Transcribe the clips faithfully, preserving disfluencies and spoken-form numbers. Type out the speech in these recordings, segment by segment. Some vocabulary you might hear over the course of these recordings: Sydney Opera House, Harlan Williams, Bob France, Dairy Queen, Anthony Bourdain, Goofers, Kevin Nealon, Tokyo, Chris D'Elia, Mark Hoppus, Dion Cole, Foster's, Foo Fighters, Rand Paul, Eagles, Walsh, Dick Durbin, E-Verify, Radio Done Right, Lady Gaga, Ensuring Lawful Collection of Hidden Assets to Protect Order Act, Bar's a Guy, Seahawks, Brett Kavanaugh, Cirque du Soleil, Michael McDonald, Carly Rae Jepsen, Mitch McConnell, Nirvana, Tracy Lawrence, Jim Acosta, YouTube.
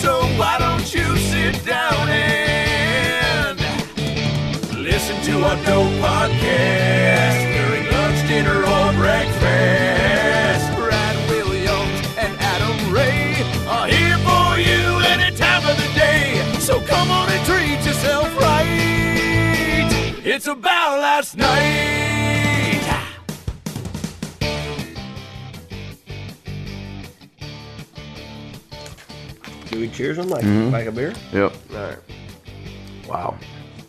So why don't you sit down and listen to our dope podcast during lunch, dinner, or breakfast. Brad Williams and Adam Ray are here for you any time of the day. So come on and treat yourself right. It's About Last Night. Do we cheers them like, mm-hmm. like a beer? Yep. All right. Wow.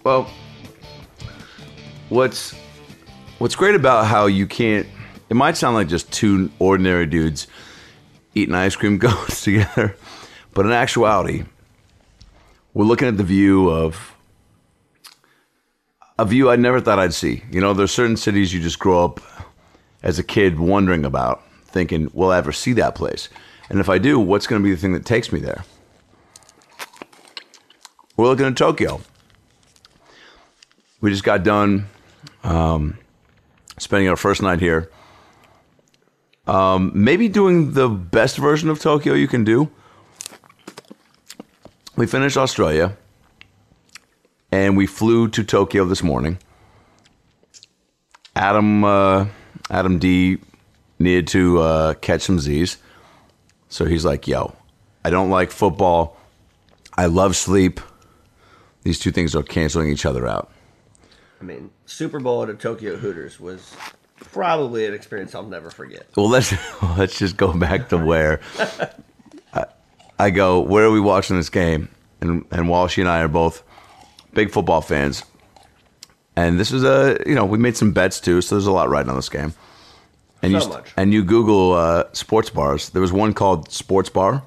Well, what's what's great about how you can't... It might sound like just two ordinary dudes eating ice cream cones together, but in actuality, we're looking at the view of... a view I never thought I'd see. You know, there's certain cities you just grow up as a kid wondering about, thinking, will I ever see that place? And if I do, what's going to be the thing that takes me there? We're looking at Tokyo. We just got done um, spending our first night here. Um, maybe doing the best version of Tokyo you can do. We finished Australia. And we flew to Tokyo this morning. Adam, uh, Adam D needed to uh, catch some Z's. So he's like, yo, I don't like football. I love sleep. These two things are canceling each other out. I mean, Super Bowl at a Tokyo Hooters was probably an experience I'll never forget. Well, let's let's just go back to where I, I go, where are we watching this game? And and Walsh and I are both big football fans. And this is a, you know, we made some bets too, so there's a lot riding on this game. And so you, much. And you Google uh, sports bars. There was one called Sports Bar.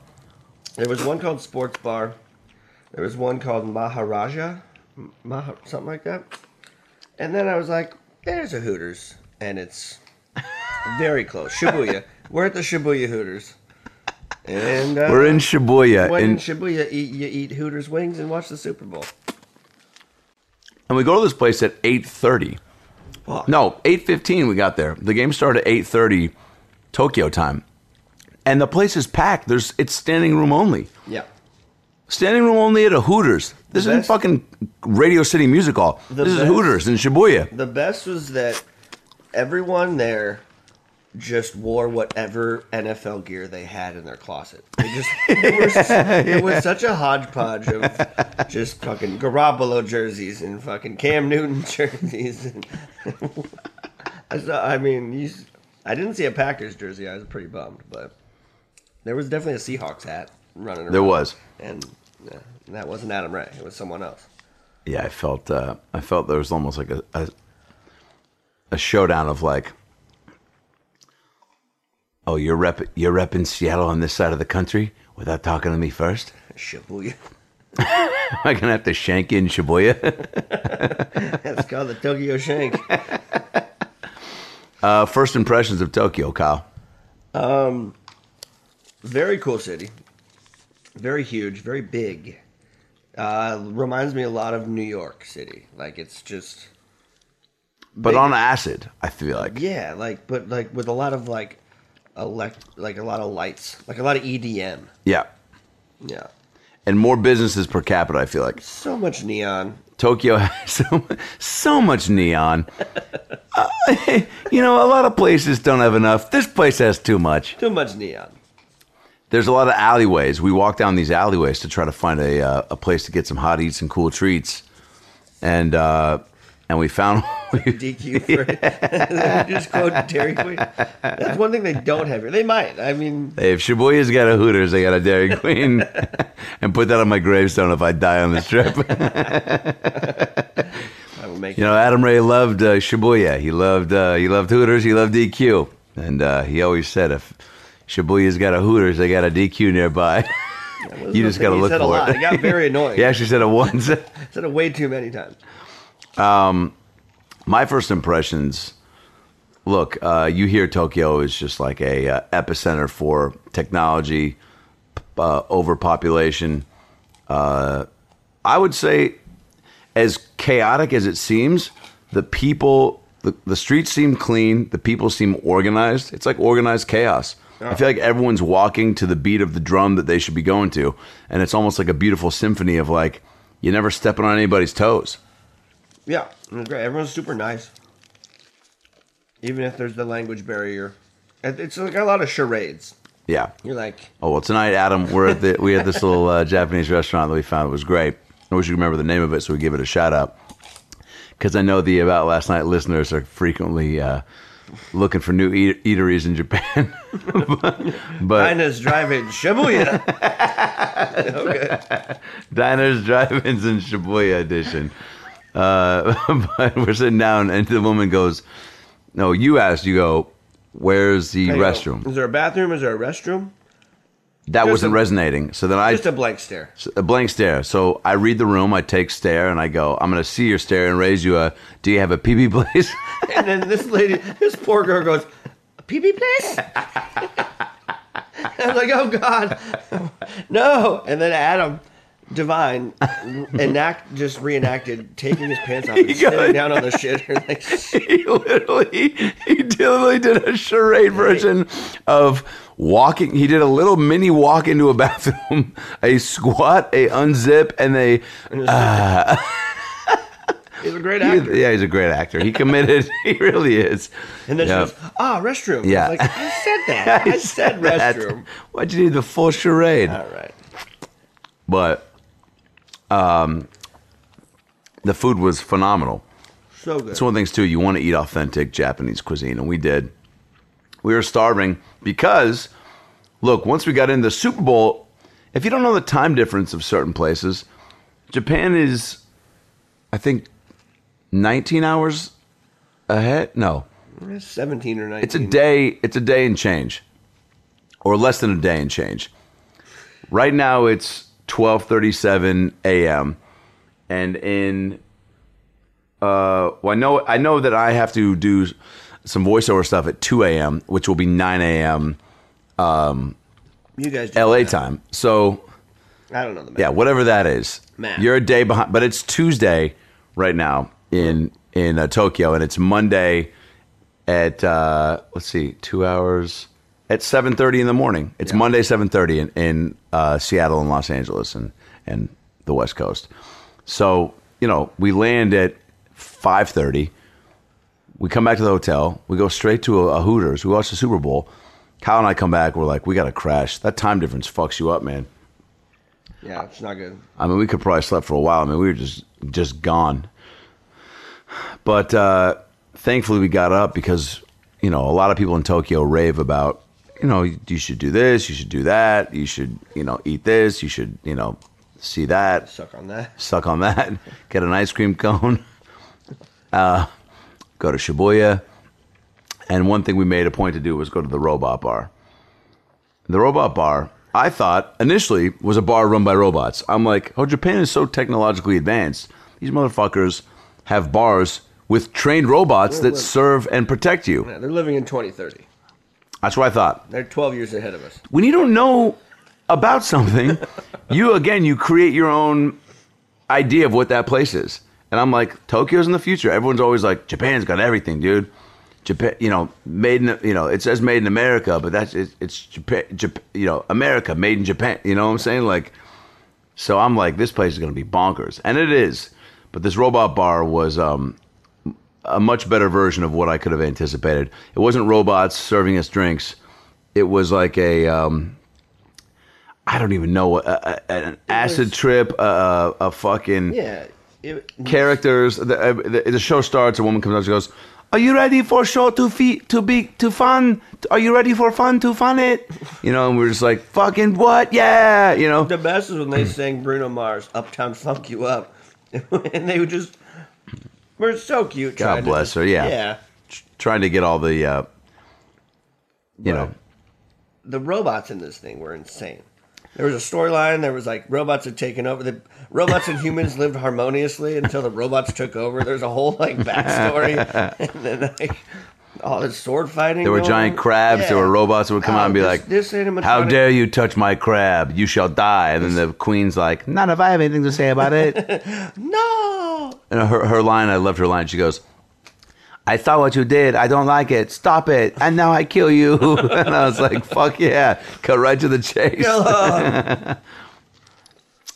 There was one called Sports Bar. There was one called Maharaja, Mah- something like that. And then I was like, there's a Hooters. And it's very close. Shibuya. We're at the Shibuya Hooters. And uh, We're in Shibuya. When in Shibuya, eat, you eat Hooters wings and watch the Super Bowl. And we go to this place at eight thirty. Fuck. No, eight fifteen we got there. The game started at eight thirty Tokyo time. And the place is packed. There's It's standing room only. Yeah. Standing room only at a Hooters. This isn't fucking Radio City Music Hall. This is Hooters in Shibuya. The best was that everyone there just wore whatever N F L gear they had in their closet. They just, it, was, it was such a hodgepodge of just fucking Garoppolo jerseys and fucking Cam Newton jerseys. And I, saw, I mean, you, I didn't see a Packers jersey. I was pretty bummed, but there was definitely a Seahawks hat running around. There was, and uh, that wasn't Adam Ray. It was someone else. Yeah, I felt. Uh, I felt there was almost like a a, a showdown of like. Oh, you're rep, you're repping Seattle on this side of the country without talking to me first? Shibuya. Am I going to have to shank you in Shibuya? That's called the Tokyo shank. uh, first impressions of Tokyo, Kyle. Um, very cool city. Very huge, very big. Uh, reminds me a lot of New York City. Like, it's just... But big. On acid, I feel like. Yeah, like, but like with a lot of like... Elect, like a lot of lights, like a lot of E D M. Yeah. Yeah. And more businesses per capita, I feel like. So much neon. Tokyo has so, so much neon. uh, you know, a lot of places don't have enough. This place has too much. Too much neon. There's a lot of alleyways. We walk down these alleyways to try to find a uh, a place to get some hot eats and cool treats. And, uh... And we found... D Q for it. Just quote Dairy Queen. That's one thing they don't have here. They might. I mean... Hey, if Shibuya's got a Hooters, they got a Dairy Queen. And put that on my gravestone if I die on this trip. I will make you know, Adam Ray loved uh, Shibuya. He loved uh, he loved Hooters. He loved D Q. And uh, he always said if Shibuya's got a Hooters. They got a D Q nearby. Yeah, you just got to look for lot. it. It got very annoying. He actually said it once. Said it way too many times. Um, my first impressions. Look, uh, you hear Tokyo is just like a uh, epicenter for technology, uh, overpopulation. Uh, I would say, as chaotic as it seems, the people, the, the streets seem clean. The people seem organized. It's like organized chaos. Oh. I feel like everyone's walking to the beat of the drum that they should be going to, and it's almost like a beautiful symphony of like you're never stepping on anybody's toes. Yeah, great. Everyone's super nice. Even if there's the language barrier, it's like a lot of charades. Yeah, you're like, oh well. Tonight, Adam, we're at the we had this little uh, Japanese restaurant that we found. It was great. I wish you remember the name of it, so we give it a shout out. Because I know the About Last Night listeners are frequently uh, looking for new eat- eateries in Japan. but, but Diners, drive-ins, Shibuya. Okay. Diners, drive-ins, and Shibuya edition. Uh, but we're sitting down, and the woman goes. No, you asked, you go, where's the restroom? Go, is there a bathroom? Is there a restroom? That just wasn't a, resonating. So then I Just a blank stare. A blank stare. So I read the room, I take stare, and I go, I'm going to see your stare and raise you a, do you have a pee-pee place? And then this lady, this poor girl goes, a pee-pee place? I was like, oh, God. No. And then Adam Divine enact just reenacted taking his pants off and sitting down on the shitter. Like, he literally, he literally did a charade version of walking. He did a little mini walk into a bathroom, a squat, a unzip, and a. Uh, he's a great actor. He, yeah, he's a great actor. He committed. He really is. And then yep. She goes, ah, oh, restroom. Yeah, I, like, I said that. I, I said, said restroom. Why'd you need the full charade? All right, but. Um, the food was phenomenal. So good. It's one of the things too. You want to eat authentic Japanese cuisine, and we did. We were starving because, look, once we got into the Super Bowl, if you don't know the time difference of certain places, Japan is, I think, nineteen hours ahead. No, it's seventeen or nineteen. It's a day. It's a day and change, or less than a day and change. Right now, it's. twelve thirty-seven a.m. and in uh well I know I know that I have to do some voiceover stuff at two a.m. which will be nine a.m. um you guys do L A that. time, so I don't know the math. Yeah, whatever that is, math. You're a day behind, but it's Tuesday right now in in uh, Tokyo, and it's Monday at uh let's see two hours at seven thirty in the morning. It's yeah. Monday, seven thirty in, in uh, Seattle and Los Angeles and, and the West Coast. So, you know, we land at five thirty. We come back to the hotel. We go straight to a, a Hooters. We watch the Super Bowl. Kyle and I come back. We're like, we got to crash. That time difference fucks you up, man. Yeah, it's not good. I mean, we could probably sleep for a while. I mean, we were just, just gone. But uh, thankfully we got up because, you know, a lot of people in Tokyo rave about, you know, you should do this, you should do that, you should, you know, eat this, you should, you know, see that. Suck on that. Suck on that. Get an ice cream cone. Uh, go to Shibuya. And one thing we made a point to do was go to the robot bar. The robot bar, I thought, initially, was a bar run by robots. I'm like, oh, Japan is so technologically advanced. These motherfuckers have bars with trained robots they're that living. serve and protect you. Yeah, they're living in twenty thirty. That's what I thought. They're twelve years ahead of us. When you don't know about something, you, again, you create your own idea of what that place is. And I'm like, Tokyo's in the future. Everyone's always like, Japan's got everything, dude. Japan, you know, made in, you know, it says made in America, but that's, it's, it's Japan, Japan, you know, America, made in Japan. You know what I'm saying? Like, so I'm like, this place is going to be bonkers. And it is. But this robot bar was, um, a much better version of what I could have anticipated. It wasn't robots serving us drinks. It was like a, um, I don't even know, a, a, an acid was, trip, a, a fucking yeah, it, characters. The, the, the show starts, a woman comes up, she goes, are you ready for show to fee, to be, to fun? Are you ready for fun to fun it? You know, and we're just like, fucking what? Yeah, you know. The best is when they sang Bruno Mars, Uptown Funk You Up. And they would just... We're so cute. God bless to, her. Yeah. yeah. Trying to get all the, uh, you right. know, the robots in this thing were insane. There was a storyline. There was like robots had taken over. The robots and humans lived harmoniously until the robots took over. There's a whole like backstory, and then like all this sword fighting. There were giant on. crabs. Yeah. There were robots who would come oh, out and be this, like, this animatronic- "How dare you touch my crab? You shall die." And then the queen's like, "Not if I have anything to say about it." No. And her her line, I loved her line. She goes, "I saw what you did. I don't like it. Stop it. And now I kill you." And I was like, fuck yeah. Cut right to the chase.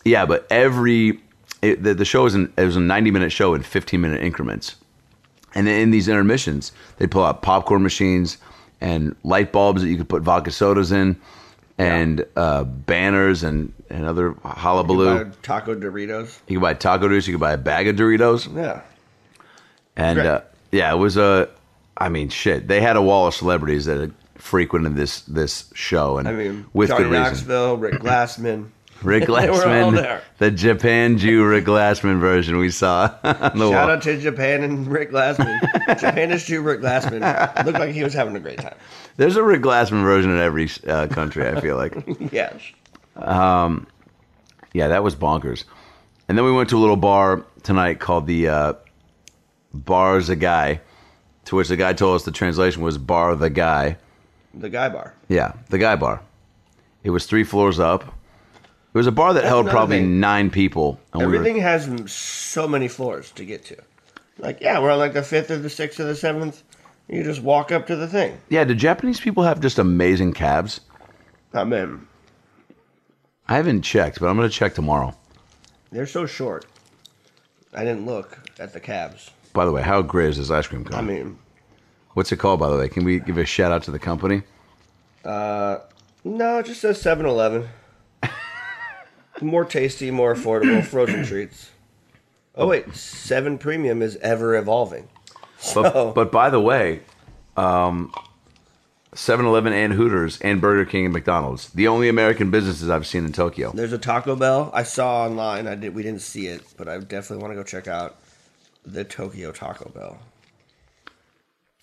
Yeah, but every... It, the, the show was, an, it was a ninety-minute show in fifteen-minute increments. And in these intermissions, they pull out popcorn machines and light bulbs that you could put vodka sodas in and yeah. uh, banners and, and other hullabaloo. You could buy taco Doritos. You could buy taco Doritos. You could buy a bag of Doritos. Yeah. And... Great. Uh, Yeah, it was a, I mean, shit. They had a wall of celebrities that frequented this this show, and I mean, with Johnny good reason. Knoxville, Rick Glassman, Rick Glassman, they were all there. The Japan Jew Rick Glassman version we saw. Shout wall. out to Japan and Rick Glassman. Japanish Jew Rick Glassman looked like he was having a great time. There's a Rick Glassman version in every uh, country. I feel like. Yes. Um, yeah, that was bonkers. And then we went to a little bar tonight called the. Uh, Bar's a Guy, to which the guy told us the translation was Bar the Guy. The Guy Bar. Yeah, the Guy Bar. It was three floors up. It was a bar that That's held probably thing. nine people. And Everything we were... has so many floors to get to. Like, yeah, we're on like the fifth or the sixth or the seventh. You just walk up to the thing. Yeah, do Japanese people have just amazing cabs? I mean, I haven't checked, but I'm going to check tomorrow. They're so short. I didn't look at the cabs. By the way, how great is this ice cream cone? I mean... What's it called, by the way? Can we give a shout-out to the company? Uh, no, it just says seven eleven. More tasty, more affordable, frozen treats. Oh, wait. seven Premium is ever-evolving. So. But, but by the way, um, seven eleven and Hooters and Burger King and McDonald's, the only American businesses I've seen in Tokyo. There's a Taco Bell. I saw online. I did. We didn't see it, but I definitely want to go check out. The Tokyo Taco Bell.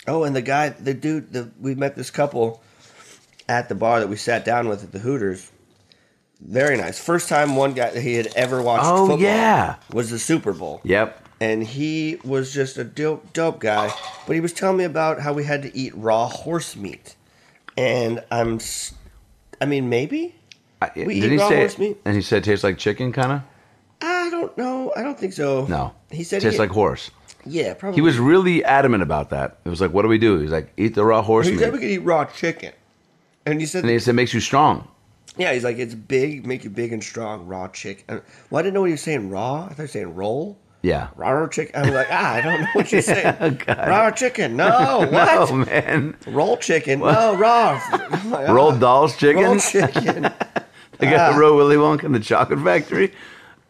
Oh, and the guy, the dude, the, we met this couple at the bar that we sat down with at the Hooters. Very nice. First time one guy that he had ever watched oh, football yeah. was the Super Bowl. Yep. And he was just a dope, dope guy. But he was telling me about how we had to eat raw horse meat. And I'm, I mean, maybe? I, we did eat he raw say, horse meat. And he said it tastes like chicken, kind of? I don't know. I don't think so. No. He said tastes he, like horse. Yeah, probably. He was really adamant about that. It was like, what do we do? He's like, eat the raw horse meat. He said meat. We could eat raw chicken. And he said... And he said it makes you strong. Yeah, he's like, it's big, make you big and strong, raw chicken. Well, I didn't know what he was saying, raw. I thought he was saying roll. Yeah. Raw chicken. I was like, ah, I don't know what you're saying. Yeah, raw chicken. No, what? No, man. Roll chicken. What? No, raw. Like, ah, roll dolls chicken? Roll chicken. They got ah. the Row Willy Wonka in the chocolate factory.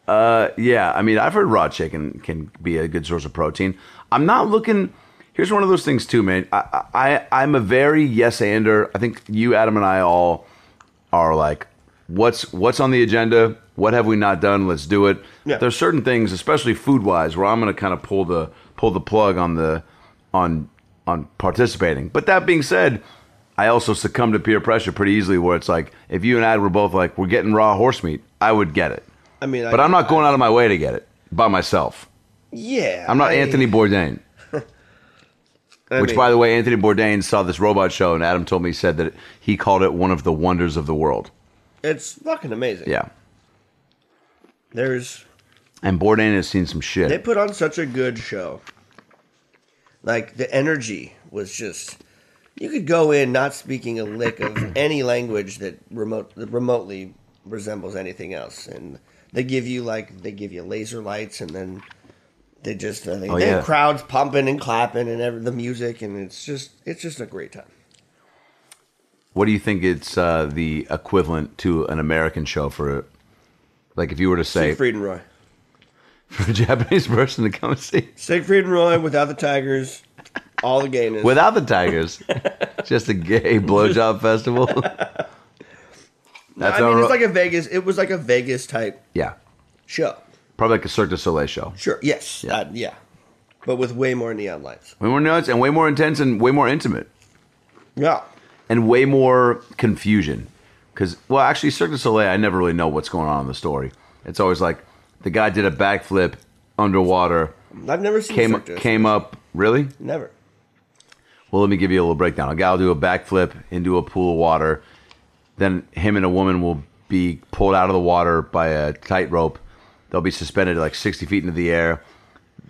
Uh, yeah, I mean, I've heard raw chicken can be a good source of protein. I'm not looking... Here's one of those things, too, man. I, I, I'm a very yes-ander. I think you, Adam, and I all are like, what's what's on the agenda? What have we not done? Let's do it. Yeah. There's certain things, especially food-wise, where I'm going to kind of pull the pull the plug on the on on participating. But that being said, I also succumb to peer pressure pretty easily where it's like, if you and I were both like, we're getting raw horse meat, I would get it. I mean, but I, I'm not going out of my way to get it by myself. Yeah. I'm not I, Anthony Bourdain. I which, mean, by the way, Anthony Bourdain saw this robot show, and Adam told me he said that he called it one of the wonders of the world. It's fucking amazing. Yeah. There's... And Bourdain has seen some shit. They put on such a good show. Like, the energy was just... You could go in not speaking a lick of any language that, remote, that remotely resembles anything else, and... They give you like they give you laser lights, and then they just uh, they, oh, they yeah. have crowds pumping and clapping and every, the music, and it's just it's just a great time. What do you think it's uh, the equivalent to an American show for, like if you were to say Siegfried and Roy for a Japanese person to come and see Siegfried and Roy without the tigers, all the gayness without the tigers, just a gay blowjob festival. That's I mean, it's like a Vegas. It was like a Vegas type. Yeah. Show. Probably like a Cirque du Soleil show. Sure. Yes. Yeah. Uh, yeah. But with way more neon lights. Way more neon lights and way more intense and way more intimate. Yeah. and way more confusion. Because, well, actually, Cirque du Soleil, I never really know what's going on in the story. It's always like the guy did a backflip underwater. I've never seen came, Cirque du Soleil. Came up, really? Never. Well, let me give you a little breakdown. A guy will do a backflip into a pool of water. Then him and a woman will be pulled out of the water by a tightrope. They'll be suspended like sixty feet into the air.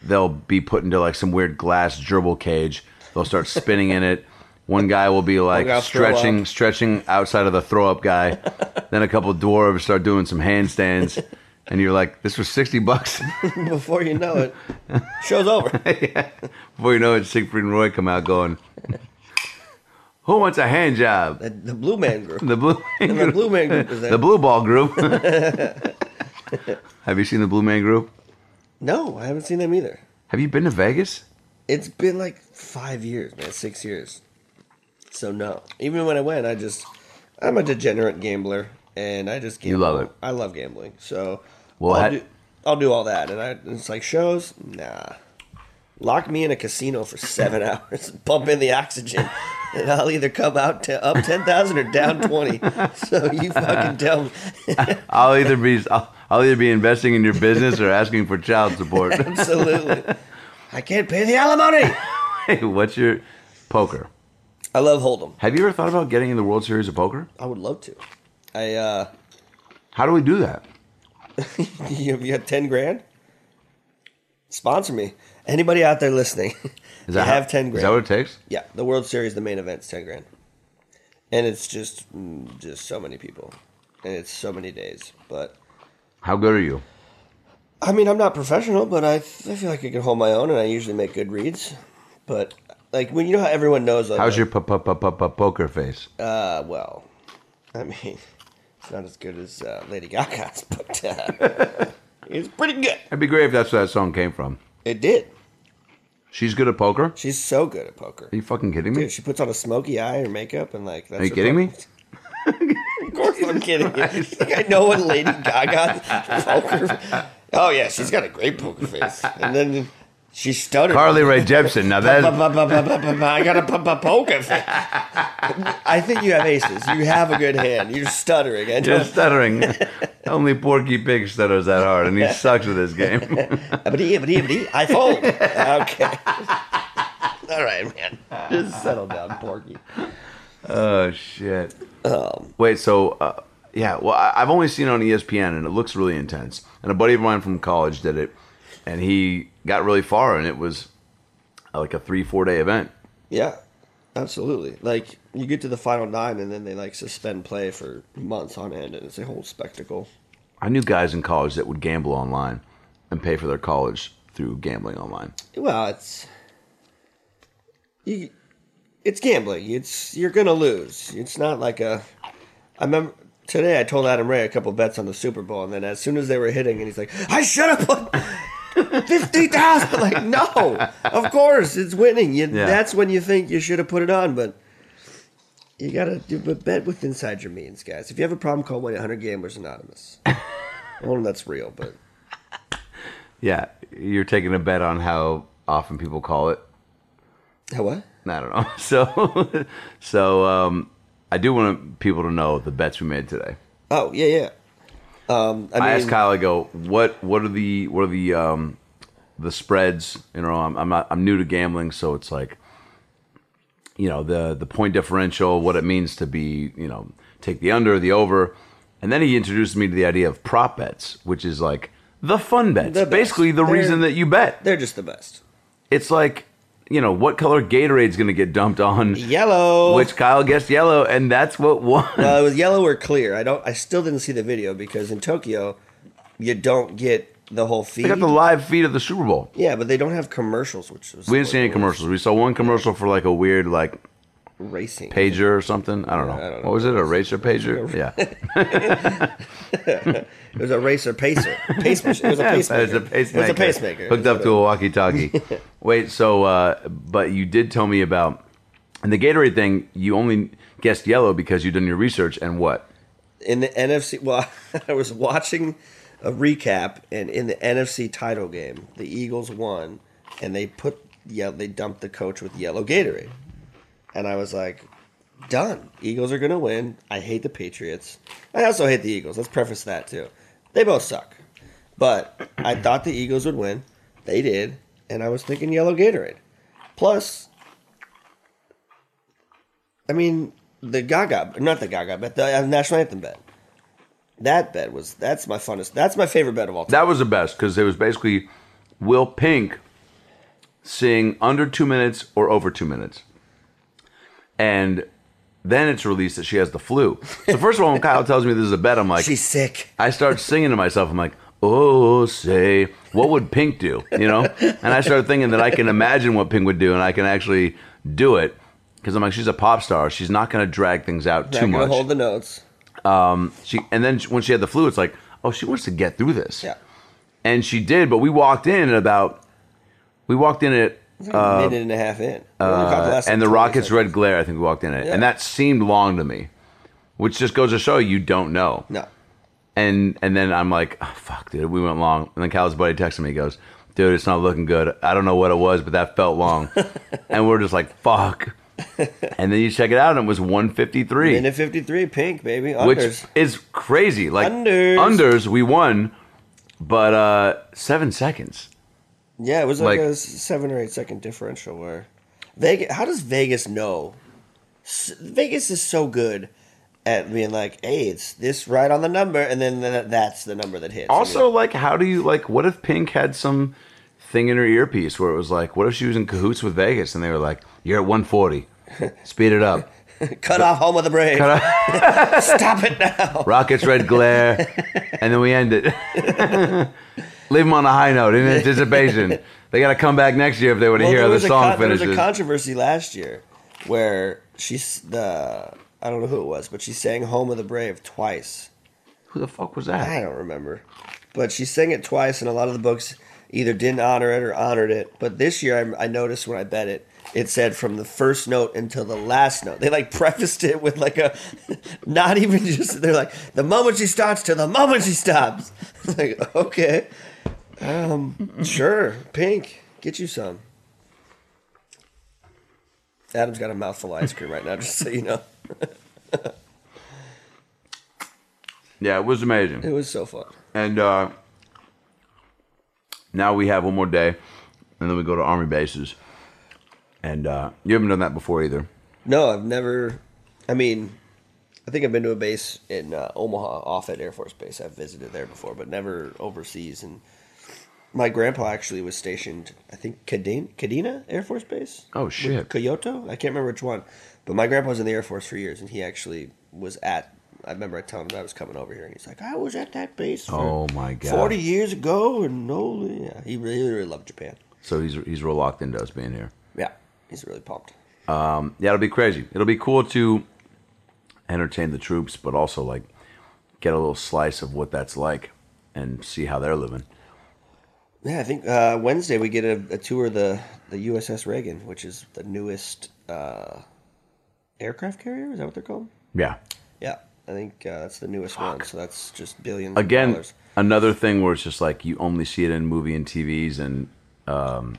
They'll be put into like some weird glass gerbil cage. They'll start spinning in it. One guy will be like stretching stretching outside of the throw-up guy. Then a couple of dwarves start doing some handstands. And you're like, this was sixty bucks. Before you know it, show's over. Yeah. Before you know it, Siegfried and Roy come out going, who wants a hand job? The, the Blue Man Group. The Blue Man Group. The Blue Man Group is there. The Blue Ball Group. Have you seen the Blue Man Group? No, I haven't seen them either. Have you been to Vegas? It's been like five years, man, six years. So no. Even when I went, I just, I'm a degenerate gambler, and I just gamble. You love it. I love gambling. So well, I'll, I... do, I'll do all that. And I, it's like shows? Nah. Lock me in a casino for seven hours and pump in the oxygen. And I'll either come out to up ten thousand or down twenty. So you fucking tell me. I'll either be I'll, I'll either be investing in your business or asking for child support. Absolutely. I can't pay the alimony. Hey, what's your poker? I love Hold'em. Have you ever thought about getting in the World Series of Poker? I would love to. I uh How do we do that? you, have, you have ten grand? Sponsor me. Anybody out there listening? Is that I have ten grand. Is that what it takes? Yeah, the World Series, the main event's ten grand, and it's just just so many people, and it's so many days. But how good are you? I mean, I'm not professional, but I I feel like I can hold my own, and I usually make good reads. But like when you know how everyone knows, like, how's your p- p- p- p- poker face? Uh, well, I mean, it's not as good as uh, Lady Gaga's, but uh, it's pretty good. It'd be great if that's where that song came from. It did. She's good at poker? She's so good at poker. Are you fucking kidding me? Dude, she puts on a smoky eye and makeup and like... That's Are you kidding me? Of course I'm kidding you. You think I know what Lady Gaga's poker... Oh yeah, she's got a great poker face. And then she stuttered. Carly Rae Jepsen. Now that... I got a poker face. I think you have aces. You have a good hand. You're stuttering. You're stuttering. Only Porky Pig stutters that hard, and he sucks with this game. I fold. Okay. All right, man. Just settle down, Porky. Oh, shit. Um, Wait, so, uh, yeah, well, I've only seen it on E S P N, and it looks really intense. And a buddy of mine from college did it, and he got really far, and it was like a three, four-day event. Yeah, absolutely. Like, you get to the final nine, and then they, like, suspend play for months on end, and it's a whole spectacle. I knew guys in college that would gamble online and pay for their college through gambling online. Well, it's... You, it's gambling. It's You're going to lose. It's not like a... I remember... Today I told Adam Ray a couple bets on the Super Bowl, and then as soon as they were hitting, and he's like, I should have put fifty thousand. Like, no, of course, it's winning. You, yeah. That's when you think you should have put it on, but you got to bet with inside your means, guys. If you have a problem, call one eight hundred gamblers anonymous. Well, that's real, but... Yeah, you're taking a bet on how often people call it. How what? I don't know. So, so um... I do want people to know the bets we made today. Oh, yeah, yeah. Um, I, mean, I asked Kyle, I go, what what are the what are the um, the spreads? You know, I'm I'm, not, I'm new to gambling, so it's like, you know, the the point differential, what it means to be, you know, take the under, the over. And then he introduced me to the idea of prop bets, which is like the fun bets. The Basically, the they're, reason that you bet. They're just the best. It's like, you know, what color Gatorade's going to get dumped on? Yellow. Which Kyle guessed yellow, and that's what won. No, it was yellow or clear. I don't. I still didn't see the video because in Tokyo, you don't get the whole feed. They got the live feed of the Super Bowl. Yeah, but they don't have commercials, which was... We didn't see any commercials. We saw one commercial for like a weird like racing pager or something. I don't know. I don't know. What was it? A racer pager? Yeah. It was a racer pacer. Pacemaker. It was a pacemaker. It was a pacemaker. It was a pacemaker. Hooked up to a walkie-talkie. Wait, so, uh, but you did tell me about, and the Gatorade thing, you only guessed yellow because you'd done your research, and what? In the N F C, well, I was watching a recap, and in the N F C title game, the Eagles won, and they put, yeah, they dumped the coach with yellow Gatorade. And I was like, done. Eagles are going to win. I hate the Patriots. I also hate the Eagles. Let's preface that, too. They both suck. But I thought the Eagles would win. They did. And I was thinking yellow Gatorade. Plus, I mean, the Gaga, not the Gaga bet, the National Anthem bet. That bet was, that's my funnest, that's my favorite bet of all time. That was the best, because it was basically, will Pink sing under two minutes or over two minutes? And then it's released that she has the flu. So first of all, when Kyle tells me this is a bet, I'm like, she's sick. I start singing to myself. I'm like, oh, say, what would Pink do? You know? And I started thinking that I can imagine what Pink would do, and I can actually do it. Because I'm like, she's a pop star. She's not going to drag things out too much. Not going to hold the notes. Um, she And then when she had the flu, it's like, oh, she wants to get through this. Yeah. And she did, but we walked in at about, we walked in at, Uh, a minute and a half in. Uh, and the Rockets' seconds. Red Glare, I think we walked in it. Yeah. And that seemed long to me, which just goes to show you don't know. No. And and then I'm like, oh, fuck, dude, we went long. And then Cal's buddy texted me. He goes, dude, it's not looking good. I don't know what it was, but that felt long. And we're just like, fuck. And then you check it out, and it was one fifty-three. minute fifty-three, Pink, baby. Unders. Which is crazy. Like, unders. Unders, we won, but uh, seven seconds. Yeah, it was like, like a seven or eight second differential. Where Vegas? How does Vegas know? Vegas is so good at being like, "Hey, it's this right on the number," and then that's the number that hits. Also, like, how do you like? What if Pink had some thing in her earpiece where it was like, "What if she was in cahoots with Vegas?" And they were like, "You're at one forty. Speed it up. Cut so, off home of the brave. Stop it now. Rockets red glare, and then we end it." Leave them on a high note in anticipation. They got to come back next year if they want to well, hear how the song con- finishes. There was a controversy last year where she's the I don't know who it was, but she sang "Home of the Brave" twice. Who the fuck was that? I don't remember, but she sang it twice, and a lot of the books either didn't honor it or honored it. But this year, I, I noticed when I bet it, it said from the first note until the last note. They like prefaced it with like a, not even just they're like the moment she starts to the moment she stops. It's like okay. Um, sure. Pink, get you some. Adam's got a mouthful of ice cream right now, just so you know. Yeah, it was amazing. It was so fun. And uh, now we have one more day, and then we go to Army bases. And uh, you haven't done that before either. No, I've never. I mean, I think I've been to a base in uh, Omaha, off at Air Force Base. I've visited there before, but never overseas. And my grandpa actually was stationed, I think, Kadena, Kadena Air Force Base? Oh, shit. Kyoto? I can't remember which one. But my grandpa was in the Air Force for years, and he actually was at, I remember I told him I was coming over here, and he's like, I was at that base for oh my God. forty years ago, and no, yeah. He really, really loved Japan. So he's he's real locked into us being here. Yeah, he's really pumped. Um, yeah, it'll be crazy. It'll be cool to entertain the troops, but also, like, get a little slice of what that's like and see how they're living. Yeah, I think uh, Wednesday we get a, a tour of the, the U S S Reagan, which is the newest uh, aircraft carrier. Is that what they're called? Yeah. Yeah, I think uh, that's the newest Fuck. one, so that's just billions Again, of dollars. Again, another thing where it's just like you only see it in movie and T Vs and um,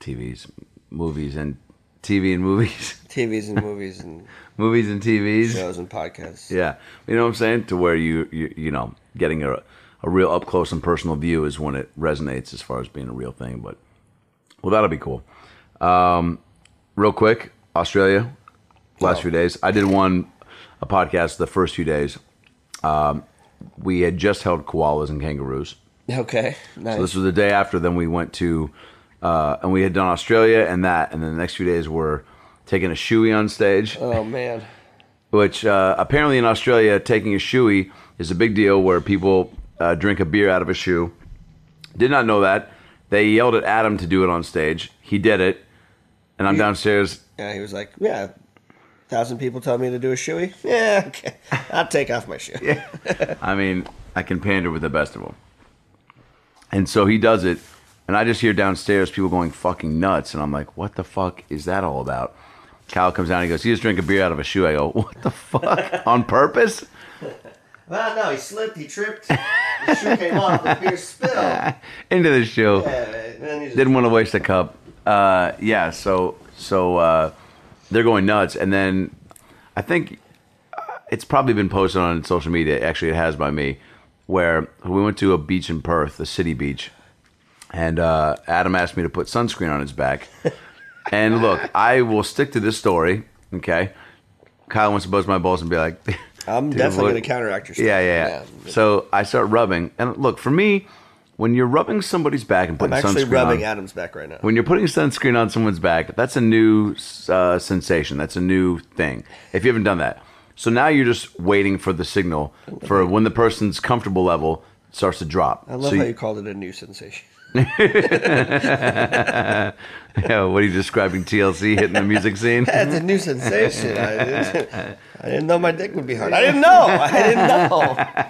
T Vs, movies and T V and movies. T Vs and movies and... movies and T Vs. Shows and podcasts. Yeah, you know what I'm saying? To where you, you, you know, getting a... A real up-close and personal view is when it resonates as far as being a real thing. But, well, that'll be cool. Um, real quick, Australia, last oh. few days. I did one, a podcast the first few days. Um, we had just held koalas and kangaroos. Okay, nice. So this was the day after. Then we went to, uh, and we had done Australia and that. And then the next few days were taking a shoey on stage. Oh, man. Which, uh, apparently in Australia, taking a shoey is a big deal where people... Uh, drink a beer out of a shoe. Did not know that. They yelled at Adam to do it on stage. He did it. And I'm he, downstairs. Yeah, he was like, yeah, a thousand people tell me to do a shoey. Yeah, okay. I'll take off my shoe. Yeah. I mean, I can pander with the best of them. And so he does it. And I just hear downstairs people going fucking nuts. And I'm like, what the fuck is that all about? Kyle comes down and he goes, you just drink a beer out of a shoe. I go, what the fuck? On purpose? Well, no, he slipped, he tripped, the shoe came off, the beer spilled. Into the shoe. Yeah, didn't want to waste the cup. Uh, yeah, so so uh, they're going nuts. And then I think it's probably been posted on social media. Actually, it has by me, where we went to a beach in Perth, a city beach. And uh, Adam asked me to put sunscreen on his back. And look, I will stick to this story, okay? Kyle wants to buzz my balls and be like... I'm definitely going to counteract your story. Yeah, yeah, yeah. Man. So I start rubbing. And look, for me, when you're rubbing somebody's back and putting sunscreen on... I'm actually rubbing on, Adam's back right now. When you're putting sunscreen on someone's back, that's a new uh, sensation. That's a new thing. If you haven't done that. So now you're just waiting for the signal for when the person's comfortable level starts to drop. I love so how you, you called it a new sensation. Yeah, what are you describing? T L C hitting the music scene? That's a new sensation. I didn't, I didn't know my dick would be hard. I didn't know. I didn't know.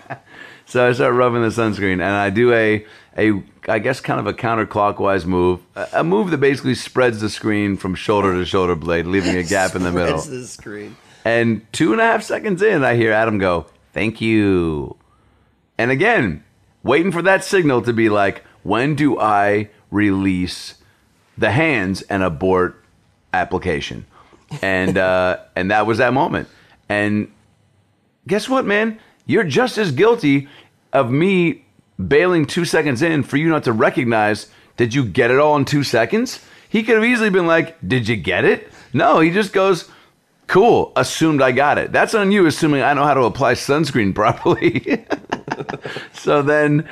So I start rubbing the sunscreen, and I do a, a I guess, kind of a counterclockwise move, a move that basically spreads the screen from shoulder to shoulder blade, leaving a gap in the middle. Spreads the screen. And two and a half seconds in, I hear Adam go, "Thank you," and again, waiting for that signal to be like, when do I release the hands and abort application? And uh, and that was that moment. And guess what, man? You're just as guilty of me bailing two seconds in for you not to recognize, did you get it all in two seconds? He could have easily been like, did you get it? No, he just goes, cool, assumed I got it. That's on you, assuming I know how to apply sunscreen properly. So then...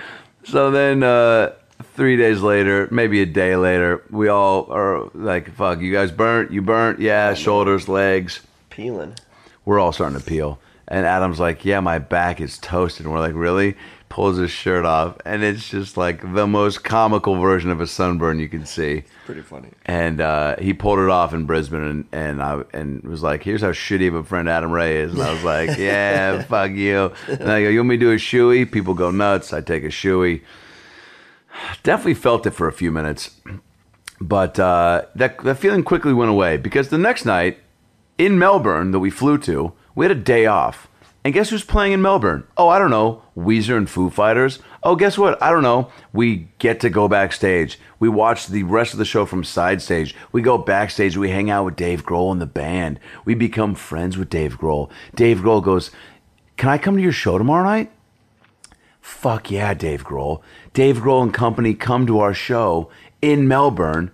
So then uh, three days later, maybe a day later, we all are like, fuck, you guys burnt? You burnt? Yeah, shoulders, legs. Peeling. We're all starting to peel. And Adam's like, yeah, my back is toasted. And we're like, really? Pulls his shirt off. And it's just like the most comical version of a sunburn you can see. It's pretty funny. And uh, he pulled it off in Brisbane and and, I, and was like, here's how shitty of a friend Adam Ray is. And I was like, yeah, fuck you. And I go, you want me to do a shoey? People go nuts. I take a shoey. Definitely felt it for a few minutes. But uh, that, that feeling quickly went away. Because the next night in Melbourne that we flew to, we had a day off. And guess who's playing in Melbourne? Oh, I don't know. Weezer and Foo Fighters. Oh, guess what? I don't know. We get to go backstage. We watch the rest of the show from side stage. We go backstage. We hang out with Dave Grohl and the band. We become friends with Dave Grohl. Dave Grohl goes, can I come to your show tomorrow night? Fuck yeah, Dave Grohl. Dave Grohl and company come to our show in Melbourne.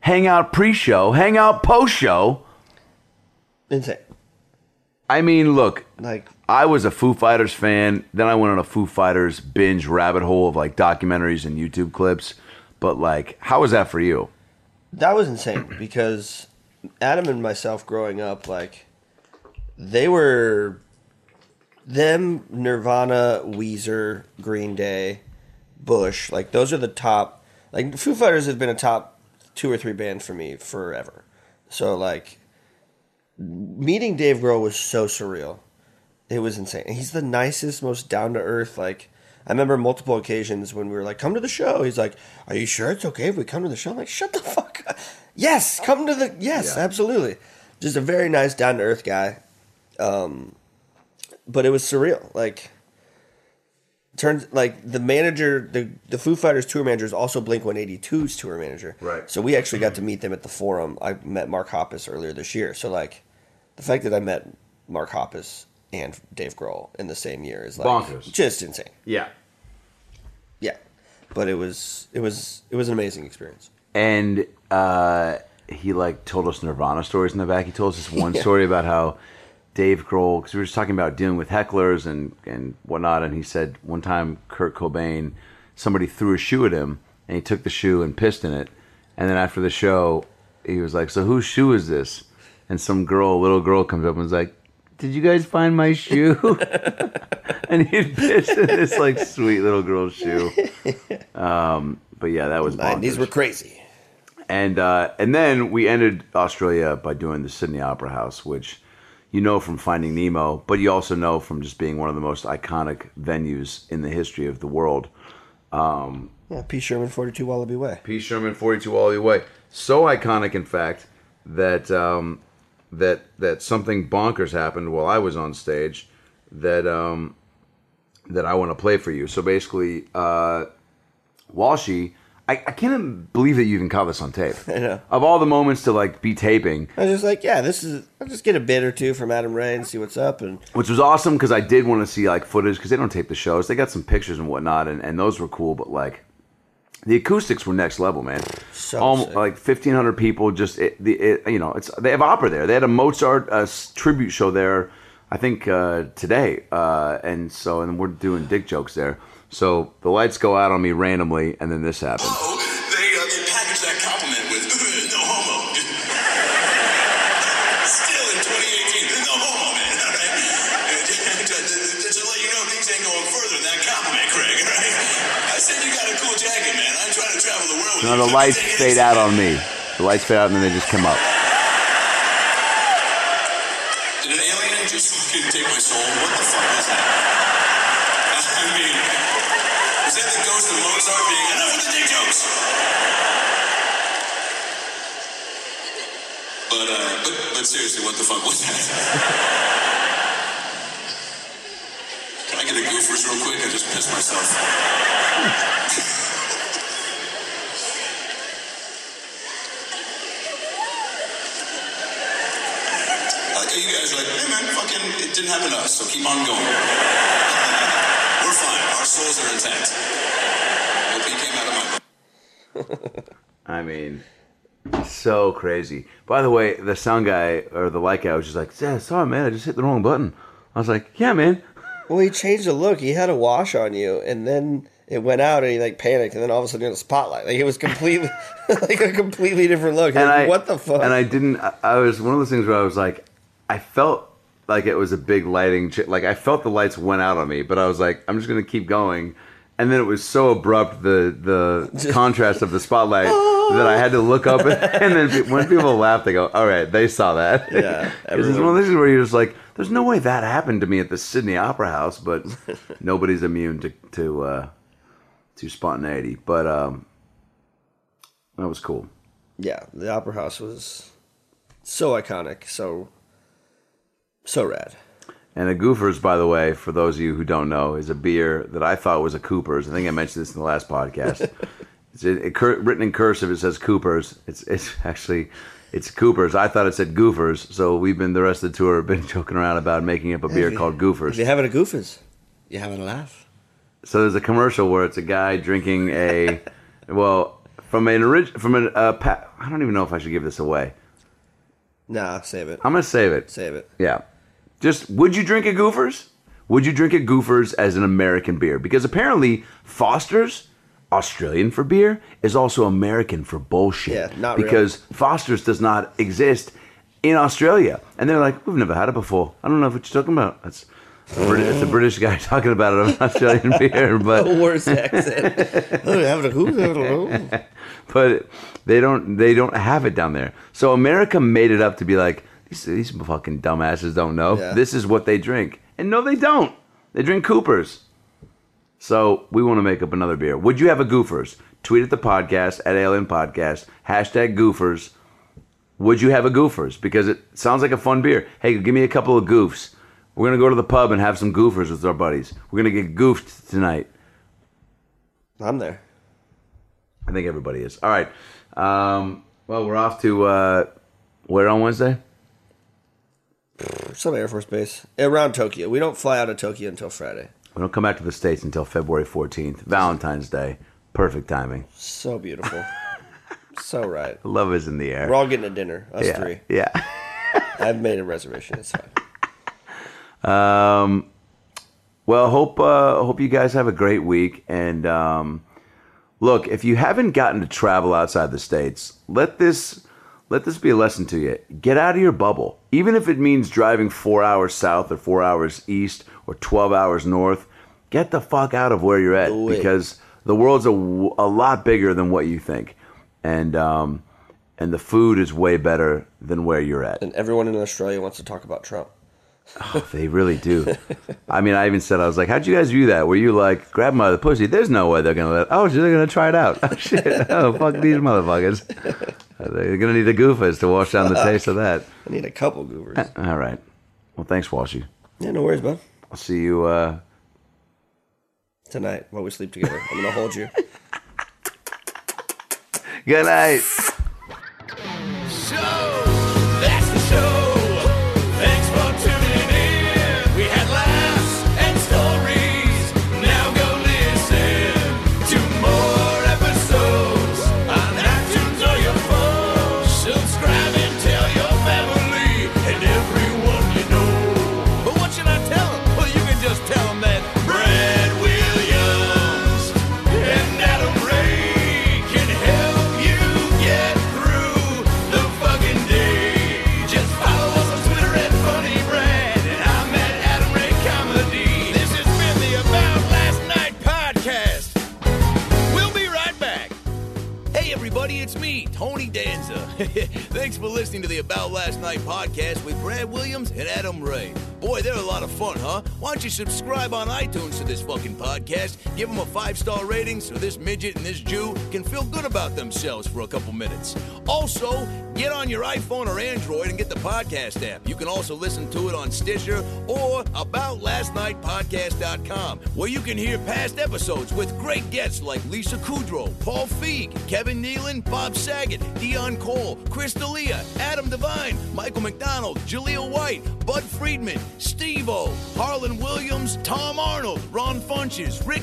Hang out pre-show. Hang out post-show. Insane. I mean, look, like I was a Foo Fighters fan. Then I went on a Foo Fighters binge rabbit hole of like documentaries and YouTube clips. But like, how was that for you? That was insane because Adam and myself growing up, like they were them, Nirvana, Weezer, Green Day, Bush. Like those are the top, like Foo Fighters have been a top two or three band for me forever. So like. Meeting Dave Grohl was so surreal. It was insane. And he's the nicest, most down-to-earth. Like, I remember multiple occasions when we were like, come to the show. He's like, are you sure it's okay if we come to the show? I'm like, shut the fuck up. Yes, come to the... Yes, yeah. Absolutely. Just a very nice, down-to-earth guy. Um, but it was surreal. Like, turns like the manager, the, the Foo Fighters tour manager is also Blink one eighty-two's tour manager. Right. So we actually got to meet them at the Forum. I met Mark Hoppus earlier this year. So, like... The fact that I met Mark Hoppus and Dave Grohl in the same year is like bonkers. Just insane. Yeah, yeah, but it was it was it was an amazing experience. And uh, he like told us Nirvana stories in the back. He told us this one yeah. story about how Dave Grohl, because we were just talking about dealing with hecklers and and whatnot, and he said one time Kurt Cobain, somebody threw a shoe at him, and he took the shoe and pissed in it, and then after the show, he was like, "So whose shoe is this?" And some girl, little girl, comes up and is like, did you guys find my shoe? And he'd piss in this, like, sweet little girl's shoe. Um, but, yeah, that was bonkers. These were crazy. And uh, and then we ended Australia by doing the Sydney Opera House, which you know from Finding Nemo, but you also know from just being one of the most iconic venues in the history of the world. Um, yeah, P. Sherman, forty-two Wallaby Way. P. Sherman, forty-two Wallaby Way. So iconic, in fact, that... Um, That that something bonkers happened while I was on stage that um, that I want to play for you. So basically, uh, Walshy, I I, I can't believe that you even caught this on tape. I know. Of all the moments to like be taping, I was just like, yeah, this is. I'll just get a bit or two from Adam Ray and see what's up, and which was awesome because I did want to see like footage because they don't tape the shows. They got some pictures and whatnot, and, and those were cool. But like, the acoustics were next level, man. So Almost, sick. Like fifteen hundred people. Just it, the it, you know, it's they have opera there. They had a Mozart uh, tribute show there, I think uh, today, uh, and so and we're doing dick jokes there. So the lights go out on me randomly, and then this happens. Oh, they, uh, they packaged that compliment with no homo. Still in twenty eighteen, no homo, man. All right? Just to let you know, things ain't going further than that compliment, Craig. All right? I said you got a cool jacket, man. I'm trying to travel the world with no, you. No, the lights fade out on me. The lights fade out, and then they just come up. Did an alien just fucking take my soul? What the fuck was that? I mean, is that the ghost of Mozart being enough with the dick jokes? But, uh, but, but seriously, what the fuck was that? Can I get a goofers real quick? I just pissed myself. I like how you guys are like, hey man, fucking, it didn't happen to us, so keep on going. We're fine. Our souls are intact. Hope he came out of my... I mean, so crazy. By the way, the sound guy, or the light guy, was just like, yeah, sorry, man, I just hit the wrong button. I was like, yeah, man. Well, he changed the look. He had a wash on you, and then it went out, and he, like, panicked, and then all of a sudden, you had a spotlight. Like, it was completely, like, a completely different look. And like, I, what the fuck? And I didn't... I, I was... One of those things where I was like, I felt... like it was a big lighting, ch- like I felt the lights went out on me, but I was like, I'm just going to keep going. And then it was so abrupt, the the just, contrast of the spotlight, oh. that I had to look up. And, and then when people laugh, they go, all right, they saw that. Yeah, this is one of those things where you're just like, there's no way that happened to me at the Sydney Opera House, but nobody's immune to to, uh, to spontaneity. But um, that was cool. Yeah, the Opera House was so iconic, so... so rad. And a Goofers, by the way, for those of you who don't know, is a beer that I thought was a Cooper's. I think I mentioned this in the last podcast. It's it, it, written in cursive, it says Cooper's. It's it's actually, it's Cooper's. I thought it said Goofers, so we've been, the rest of the tour, have been joking around about making up a beer if called you, Goofers. If you're having a Goofers, you're having a laugh. So there's a commercial where it's a guy drinking a, well, from an original, from an, uh, pa- I don't even know if I should give this away. Nah, save it. I'm going to save it. Save it. Yeah. Just, would you drink a Goofers? Would you drink a Goofers as an American beer? Because apparently Foster's, Australian for beer, is also American for bullshit. Yeah, not really. Because Foster's does not exist in Australia. And they're like, we've never had it before. I don't know what you're talking about. That's a British, it's a British guy talking about it, an Australian beer. But the worst accent. But they don't, they don't have it down there. So America made it up to be like, these fucking dumbasses don't know. Yeah. This is what they drink. And no, they don't. They drink Coopers. So we want to make up another beer. Would you have a Goofers? Tweet at the podcast, at Alien Podcast, hashtag Goofers. Would you have a Goofers? Because it sounds like a fun beer. Hey, give me a couple of goofs. We're going to go to the pub and have some Goofers with our buddies. We're going to get goofed tonight. I'm there. I think everybody is. All right. Um, well, we're off to uh, where on Wednesday? Some Air Force Base. Around Tokyo. We don't fly out of Tokyo until Friday. We don't come back to the States until February fourteenth. Valentine's Day. Perfect timing. So beautiful. So right. Love is in the air. We're all getting a dinner. Us yeah. three. Yeah. I've made a reservation. It's fine. Um, well, hope uh, hope you guys have a great week. And um, look, if you haven't gotten to travel outside the States, let this... let this be a lesson to you. Get out of your bubble. Even if it means driving four hours south or four hours east or twelve hours north, get the fuck out of where you're at. Wait. Because the world's a, a lot bigger than what you think. And um, and the food is way better than where you're at. And everyone in Australia wants to talk about Trump. Oh, they really do. I mean, I even said, I was like, how'd you guys view that? Were you like, grab my pussy? There's no way they're going to let, oh, they're going to try it out. Oh, shit. Oh, fuck these motherfuckers. They're going to need a Goofers to wash down the taste of that. I need a couple Goofers. All right. Well, thanks, Walshy. Yeah, no worries, bud. I'll see you uh... tonight while we sleep together. I'm going to hold you. Good night. So that's the show. Thanks for tuning in. We had laughs and stories. Now go listen to more episodes on iTunes or your phone. Subscribe and tell your family and everyone you know. But what should I tell them? Well, you can just tell them that Brad Williams and Adam Ray can help you get through the fucking day. Just follow us on Twitter at Funny Brad, and I'm at Adam Ray Comedy. This has been the About Last Night podcast. We'll be right back. Hey everybody, it's me, Tony Danza. Thanks for listening to the About Last Night podcast with Brad Williams and Adam Ray. Boy, they're a lot of fun, huh? Why don't you subscribe on iTunes to this fucking podcast, give them a five-star rating so this midget and this Jew can feel good about themselves for a couple minutes. Also, get on your iPhone or Android and get the podcast app. You can also listen to it on Stitcher or about last night podcast dot com, where you can hear past episodes with great guests like Lisa Kudrow, Paul Feig, Kevin Nealon, Bob Saget, Dion Cole, Chris D'Elia, Adam Devine, Michael McDonald, Jaleel White, Bud Friedman, Steve-O, Harlan Williams, Tom Arnold, Ron Funches, Rick